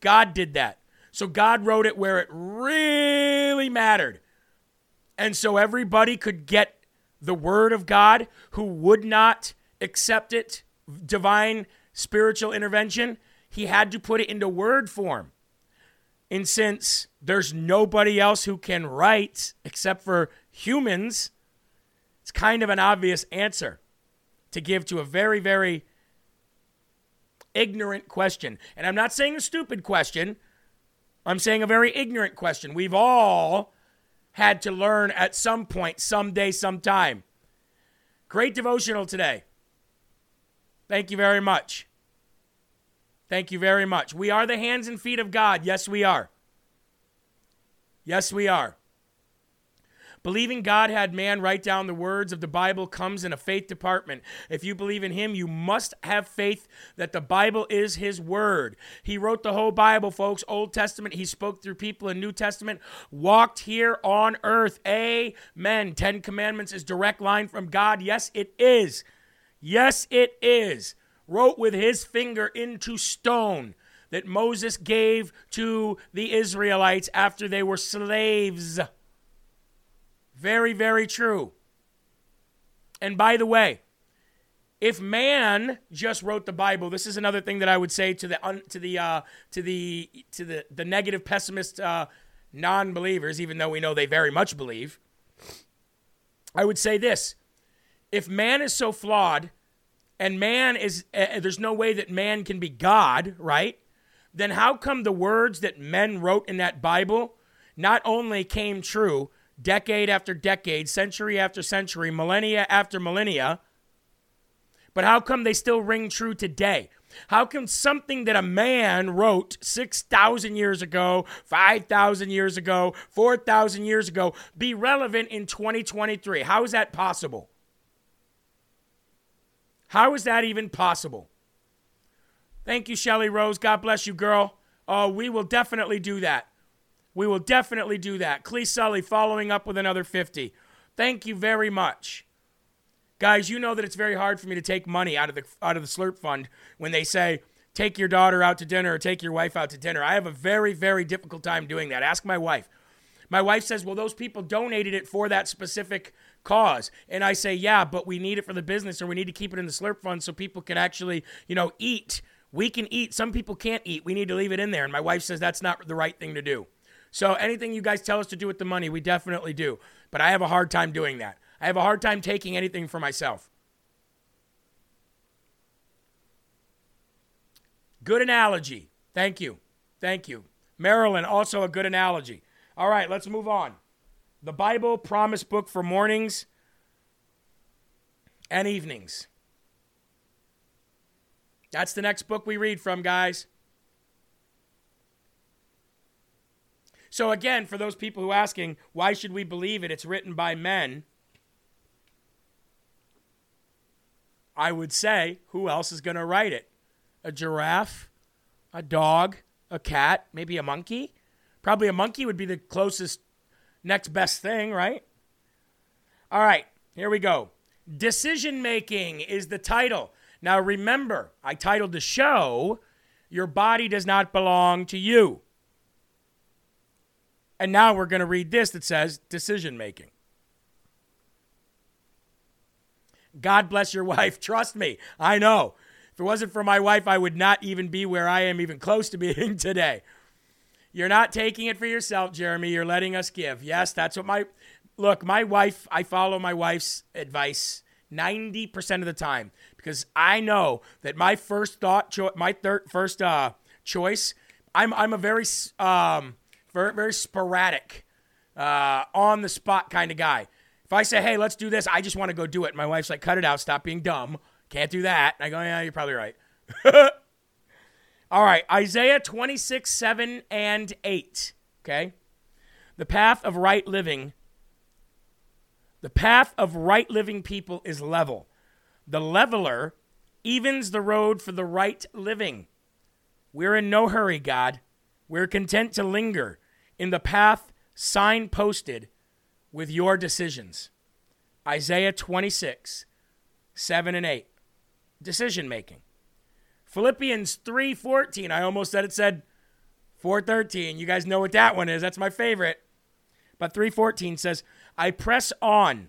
God did that. So God wrote it where it really mattered. And so everybody could get the word of God who would not accept it, divine spiritual intervention. He had to put it into word form. And since there's nobody else who can write except for humans, it's kind of an obvious answer to give to a very, very ignorant question. And I'm not saying a stupid question. I'm saying a very ignorant question. We've all had to learn at some point, someday, sometime. Great devotional today. Thank you very much. Thank you very much. We are the hands and feet of God. Yes, we are. Yes, we are. Believing God had man write down the words of the Bible comes in a faith department. If you believe in him, you must have faith that the Bible is his word. He wrote the whole Bible, folks. Old Testament, he spoke through people in New Testament, walked here on earth. Amen. Ten Commandments is direct line from God. Yes, it is. Yes, it is. Wrote with his finger into stone that Moses gave to the Israelites after they were slaves. Very, very true. And by the way, if man just wrote the Bible, this is another thing that I would say to the un, to the uh, to the to the the negative pessimist uh, non-believers, even though we know they very much believe. I would say this: if man is so flawed, and man is uh, there's no way that man can be God, right? Then how come the words that men wrote in that Bible not only came true decade after decade, century after century, millennia after millennia? But how come they still ring true today? How come something that a man wrote six thousand years ago, five thousand years ago, four thousand years ago, be relevant in twenty twenty-three? How is that possible? How is that even possible? Thank you, Shelley Rose. God bless you, girl. Oh, we will definitely do that. We will definitely do that. Clee Sully following up with another fifty. Thank you very much. Guys, you know that it's very hard for me to take money out of the out of the Slurp Fund when they say, take your daughter out to dinner or take your wife out to dinner. I have a very, very difficult time doing that. Ask my wife. My wife says, well, those people donated it for that specific cause. And I say, yeah, but we need it for the business, or we need to keep it in the Slurp Fund so people can actually, you know, eat. We can eat. Some people can't eat. We need to leave it in there. And my wife says that's not the right thing to do. So anything you guys tell us to do with the money, we definitely do. But I have a hard time doing that. I have a hard time taking anything for myself. Good analogy. Thank you. Thank you. Marilyn, also a good analogy. All right, let's move on. The Bible Promise Book for Mornings and Evenings. That's the next book we read from, guys. So again, for those people who are asking, why should we believe it? It's written by men. I would say, who else is going to write it? A giraffe, a dog, a cat, maybe a monkey? Probably a monkey would be the closest next best thing, right? All right, here we go. Decision Making is the title. Now remember, I titled the show, Your Body Does Not Belong to You. And now we're going to read this that says Decision Making. God bless your wife. Trust me. I know. If it wasn't for my wife, I would not even be where I am even close to being today. You're not taking it for yourself, Jeremy. You're letting us give. Yes, that's what my... Look, my wife, I follow my wife's advice ninety percent of the time because I know that my first thought, cho- my thir- first uh, choice, I'm I'm a very, um, very, very sporadic, uh, on-the-spot kind of guy. If I say, hey, let's do this, I just want to go do it. My wife's like, cut it out. Stop being dumb. Can't do that. And I go, yeah, you're probably right. All right. Isaiah twenty-six, seven and eight. Okay. The path of right living. The path of right living people is level. The leveler evens the road for the right living. We're in no hurry, God. We're content to linger in the path signposted with your decisions. Isaiah twenty-six, seven and eight. Decision making. Philippians three fourteen. I almost said it said four thirteen. You guys know what that one is. That's my favorite. But three fourteen says, I press on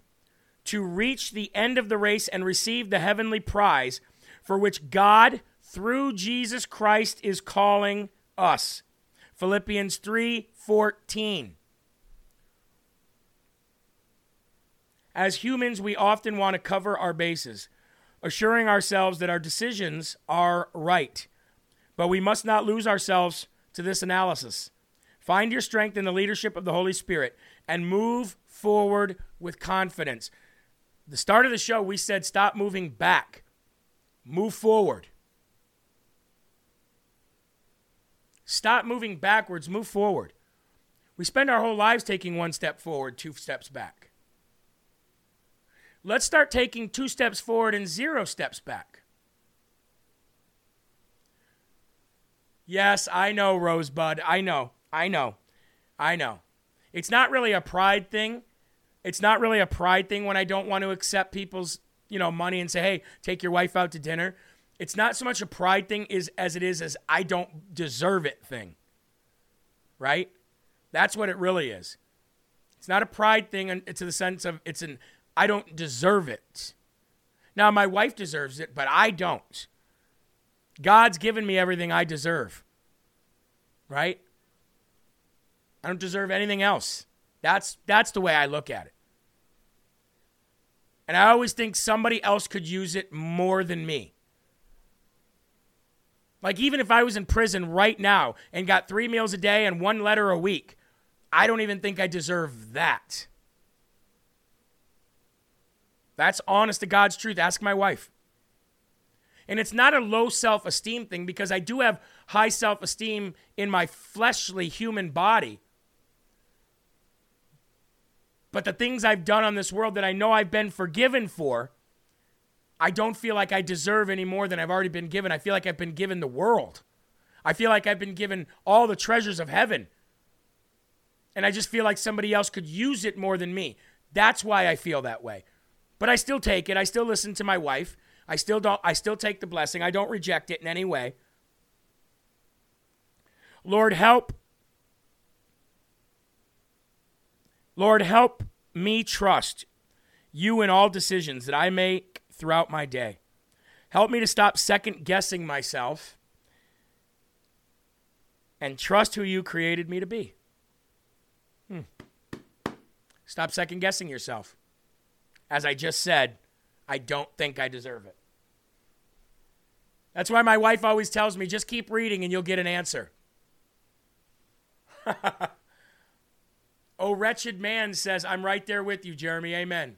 to reach the end of the race and receive the heavenly prize for which God, through Jesus Christ, is calling us. Philippians three fourteen. As humans, we often want to cover our bases, assuring ourselves that our decisions are right. But we must not lose ourselves to this analysis. Find your strength in the leadership of the Holy Spirit and move forward with confidence. The start of the show, we said stop moving back. Move forward. Stop moving backwards. Move forward. We spend our whole lives taking one step forward, two steps back. Let's start taking two steps forward and zero steps back. Yes, I know, Rosebud. I know. I know. I know. It's not really a pride thing. It's not really a pride thing when I don't want to accept people's, you know, money and say, hey, take your wife out to dinner. It's not so much a pride thing is as it is as I don't deserve it thing. Right? That's what it really is. It's not a pride thing to the sense of it's an I don't deserve it. Now, my wife deserves it, but I don't. God's given me everything I deserve. Right? I don't deserve anything else. That's that's the way I look at it. And I always think somebody else could use it more than me. Like, even if I was in prison right now and got three meals a day and one letter a week, I don't even think I deserve that. That's honest to God's truth. Ask my wife. And it's not a low self-esteem thing because I do have high self-esteem in my fleshly human body. But the things I've done on this world that I know I've been forgiven for, I don't feel like I deserve any more than I've already been given. I feel like I've been given the world. I feel like I've been given all the treasures of heaven. And I just feel like somebody else could use it more than me. That's why I feel that way. But I still take it. I still listen to my wife. I still don't. I still take the blessing. I don't reject it in any way. Lord, help. Lord, help me trust you in all decisions that I make throughout my day. Help me to stop second-guessing myself and trust who you created me to be. Hmm. Stop second-guessing yourself. As I just said, I don't think I deserve it. That's why my wife always tells me, just keep reading and you'll get an answer. Oh, wretched man says, I'm right there with you, Jeremy. Amen.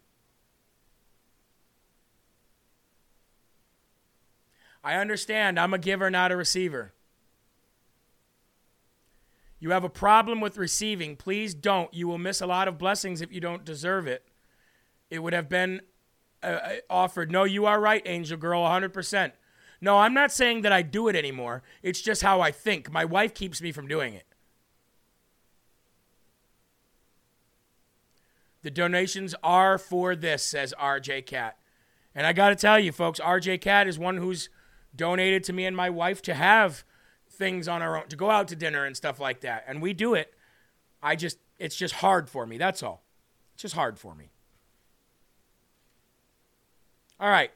I understand I'm a giver, not a receiver. You have a problem with receiving. Please don't. You will miss a lot of blessings if you don't deserve it. It would have been uh, offered. No, you are right, angel girl, one hundred percent. No, I'm not saying that I do it anymore. It's just how I think. My wife keeps me from doing it. The donations are for this, says R J Cat. And I got to tell you, folks, R J Cat is one who's donated to me and my wife to have things on our own, to go out to dinner and stuff like that. And we do it. I just, it's just hard for me. That's all. It's just hard for me. All right,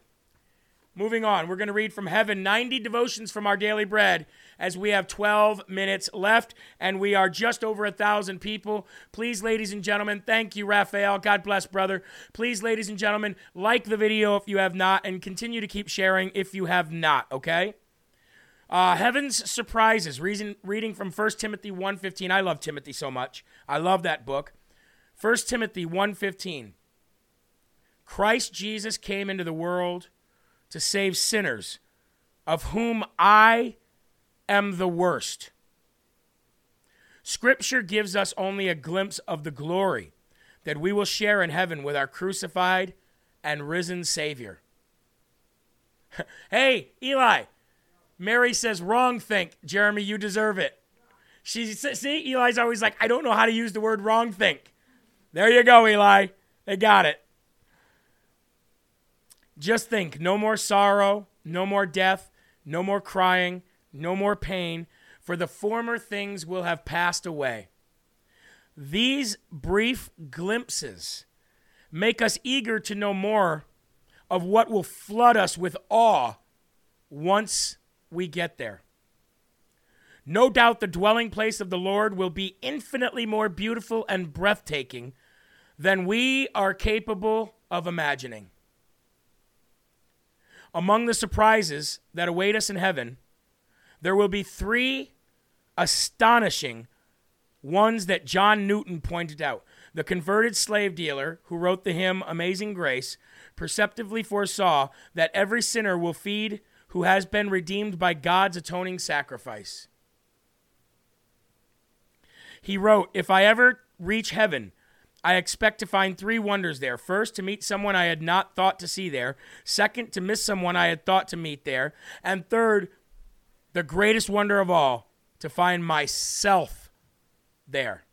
moving on. We're going to read from Heaven, ninety Devotions from Our Daily Bread, as we have twelve minutes left, and we are just over one thousand people. Please, ladies and gentlemen, thank you, Raphael. God bless, brother. Please, ladies and gentlemen, like the video if you have not, and continue to keep sharing if you have not, okay? Uh, Heaven's Surprises, reason, reading from First Timothy one fifteen. I love Timothy so much. I love that book. First Timothy one fifteen. Christ Jesus came into the world to save sinners, of whom I am the worst. Scripture gives us only a glimpse of the glory that we will share in heaven with our crucified and risen Savior. Hey, Eli, Mary says, wrong think. Jeremy, you deserve it. She, see, Eli's always like, I don't know how to use the word wrong think. There you go, Eli. They got it. Just think, no more sorrow, no more death, no more crying, no more pain, for the former things will have passed away. These brief glimpses make us eager to know more of what will flood us with awe once we get there. No doubt the dwelling place of the Lord will be infinitely more beautiful and breathtaking than we are capable of imagining. Among the surprises that await us in heaven, there will be three astonishing ones that John Newton pointed out. The converted slave dealer who wrote the hymn Amazing Grace perceptively foresaw that every sinner will feed who has been redeemed by God's atoning sacrifice. He wrote, "If I ever reach heaven, I expect to find three wonders there. First, to meet someone I had not thought to see there. Second, to miss someone I had thought to meet there. And third, the greatest wonder of all, to find myself there.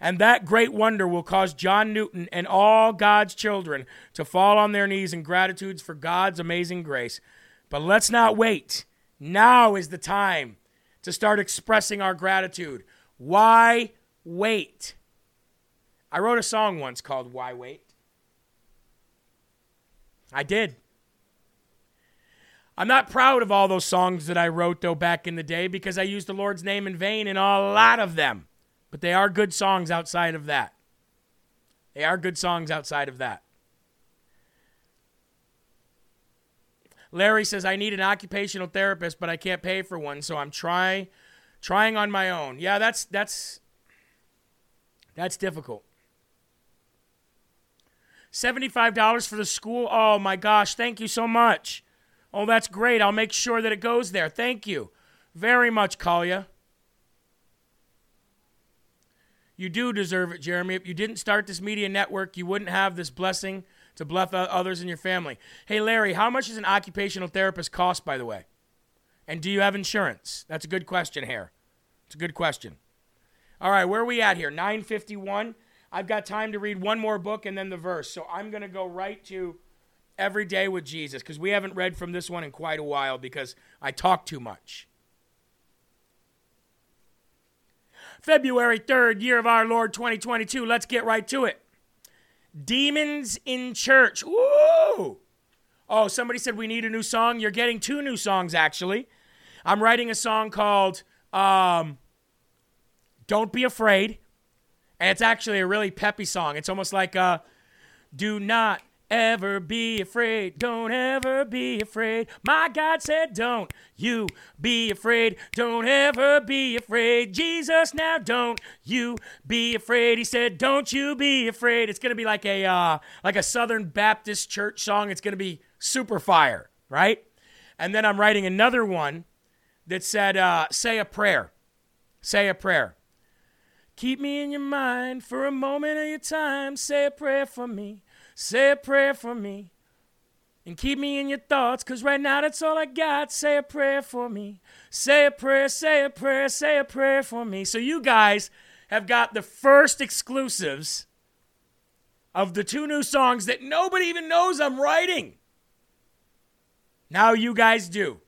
And that great wonder will cause John Newton and all God's children to fall on their knees in gratitude for God's amazing grace. But let's not wait. Now is the time to start expressing our gratitude. Why wait?" I wrote a song once called "Why Wait." I did. I'm not proud of all those songs that I wrote, though, back in the day, because I used the Lord's name in vain in a lot of them. But they are good songs outside of that. They are good songs outside of that. Larry says, "I need an occupational therapist, but I can't pay for one, so I'm trying trying on my own." Yeah, that's that's that's difficult. seventy-five dollars for the school. Oh, my gosh. Thank you so much. Oh, that's great. I'll make sure that it goes there. Thank you very much, Kalia. You do deserve it, Jeremy. If you didn't start this media network, you wouldn't have this blessing to bless others in your family. Hey, Larry, how much does an occupational therapist cost, by the way? And do you have insurance? That's a good question here. It's a good question. All right, where are we at here? nine fifty-one. I've got time to read one more book and then the verse. So I'm going to go right to Every Day with Jesus, because we haven't read from this one in quite a while because I talk too much. February third, year of our Lord, twenty twenty-two. Let's get right to it. Demons in Church. Ooh. Oh, somebody said we need a new song. You're getting two new songs, actually. I'm writing a song called um, Don't Be Afraid. And it's actually a really peppy song. It's almost like uh, do not ever be afraid. Don't ever be afraid. My God said, don't you be afraid. Don't ever be afraid. Jesus, now don't you be afraid. He said, don't you be afraid. It's going to be like a uh, like a Southern Baptist church song. It's going to be super fire, right? And then I'm writing another one that said, uh, say a prayer. Say a prayer. Keep me in your mind for a moment of your time. Say a prayer for me. Say a prayer for me and keep me in your thoughts, because right now that's all I got. Say a prayer for me. Say a prayer, say a prayer, say a prayer for me. So you guys have got the first exclusives of the two new songs that nobody even knows I'm writing. Now you guys do.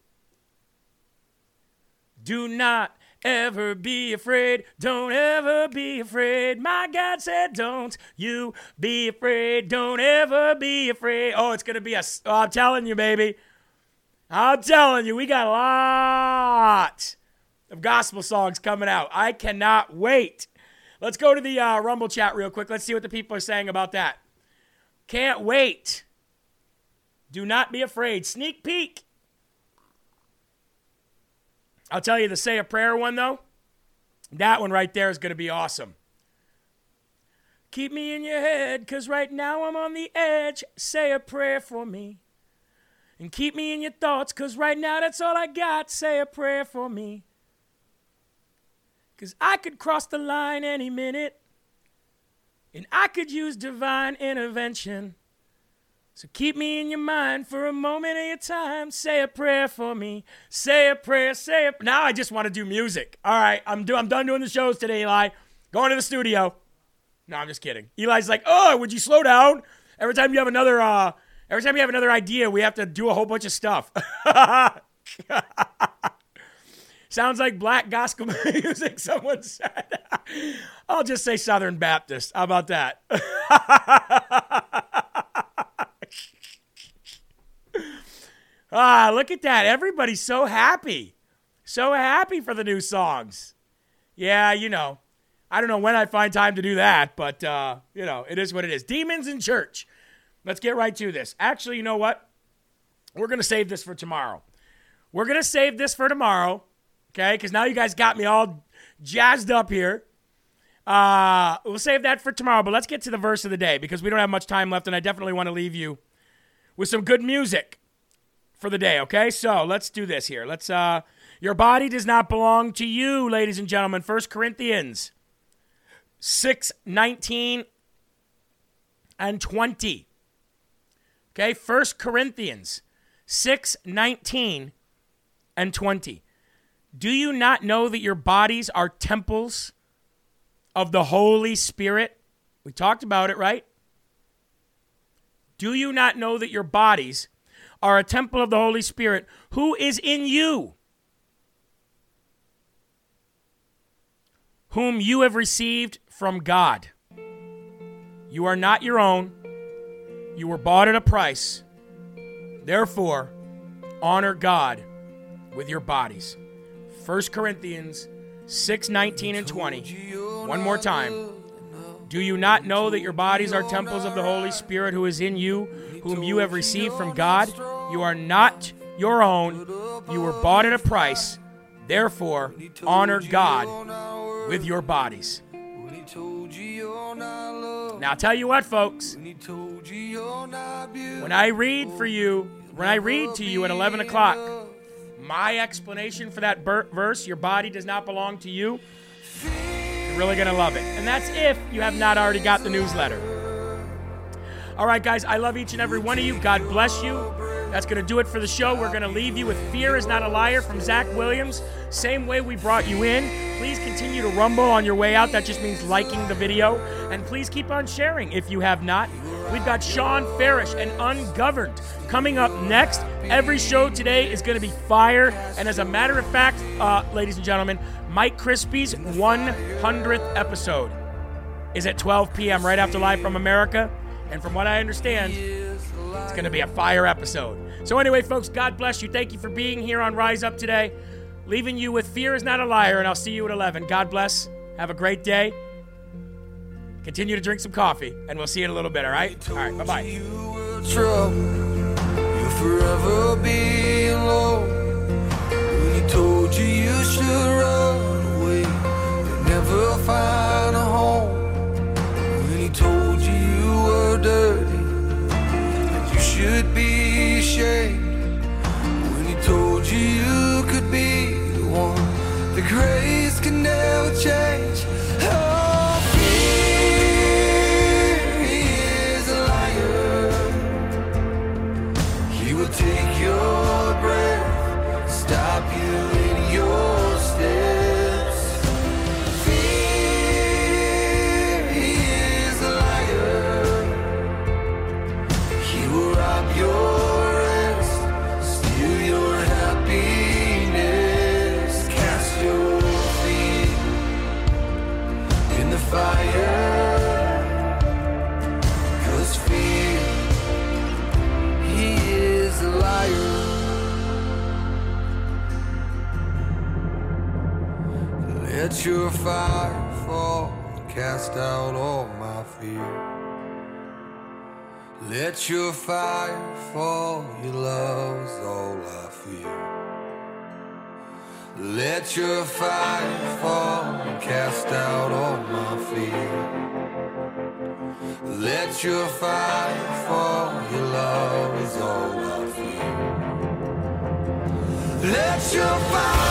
Do not ever be afraid. Don't ever be afraid. My God said, don't you be afraid. Don't ever be afraid. Oh, it's going to be a... Oh, I'm telling you, baby. I'm telling you, we got a lot of gospel songs coming out. I cannot wait. Let's go to the uh, Rumble chat real quick. Let's see what the people are saying about that. Can't wait. Do not be afraid. Sneak peek. I'll tell you the say a prayer one, though. That one right there is going to be awesome. Keep me in your head, because right now I'm on the edge. Say a prayer for me. And keep me in your thoughts, because right now that's all I got. Say a prayer for me. Because I could cross the line any minute. And I could use divine intervention. So keep me in your mind for a moment of your time. Say a prayer for me. Say a prayer. Say a... Now I just want to do music. All right. I'm, do- I'm done doing the shows today, Eli. Going to the studio. No, I'm just kidding. Eli's like, oh, would you slow down? Every time you have another, uh, every time you have another idea, we have to do a whole bunch of stuff. Sounds like black gospel music, someone said. I'll just say Southern Baptist. How about that? Ah, look at that. Everybody's so happy. So happy for the new songs. Yeah, you know. I don't know when I find time to do that, but, uh, you know, it is what it is. Demons in Church. Let's get right to this. Actually, you know what? We're going to save this for tomorrow. We're going to save this for tomorrow, okay? Because now you guys got me all jazzed up here. Uh, we'll save that for tomorrow, but let's get to the verse of the day because we don't have much time left, and I definitely want to leave you with some good music for the day, okay? So let's do this here. Let's uh Your body does not belong to you, ladies and gentlemen. First Corinthians six nineteen and twenty. Okay, First Corinthians six nineteen and twenty. Do you not know that your bodies are temples of the Holy Spirit? We talked about it, right? Do you not know that your bodies are a temple of the Holy Spirit who is in you, whom you have received from God? You are not your own. You were bought at a price. Therefore, honor God with your bodies. First Corinthians six nineteen and twenty. One more time. Do you not know that your bodies are temples of the Holy Spirit who is in you, whom you have received from God? You are not your own. You were bought at a price. Therefore, honor God with your bodies. Now, I'll tell you what, folks. When I read for you, when I read to you at eleven o'clock, my explanation for that verse, your body does not belong to you, you're really going to love it. And that's if you have not already got the newsletter. All right, guys, I love each and every one of you. God bless you. That's going to do it for the show. We're going to leave you with Fear Is Not a Liar from Zach Williams. Same way we brought you in. Please continue to rumble on your way out. That just means liking the video. And please keep on sharing if you have not. We've got Sean Farish and Ungoverned coming up next. Every show today is going to be fire. And as a matter of fact, uh, ladies and gentlemen, Mike Crispy's one hundredth episode is at twelve p.m. right after Live from America. And from what I understand, it's going to be a fire episode. So anyway, folks, God bless you. Thank you for being here on Rise Up today. Leaving you with Fear Is Not a Liar, and I'll see you at eleven. God bless. Have a great day. Continue to drink some coffee, and we'll see you in a little bit, all right? All right, bye-bye. You were trouble. You'll forever be alone. When he told you you should run away and never find a home. When he told you you were dirty and you should be ashamed. When he told you you could be the one, the grace can never change. Oh. Take your breath, stop you in your steps. Fear, he is a liar. He will rob your rest, steal your happiness. Cast your feet in the fire. Let your fire fall and cast out all my fear. Let your fire fall, your love's all I fear. Let your fire fall and cast out all my fear. Let your fire fall, your love is all I fear. Let your fire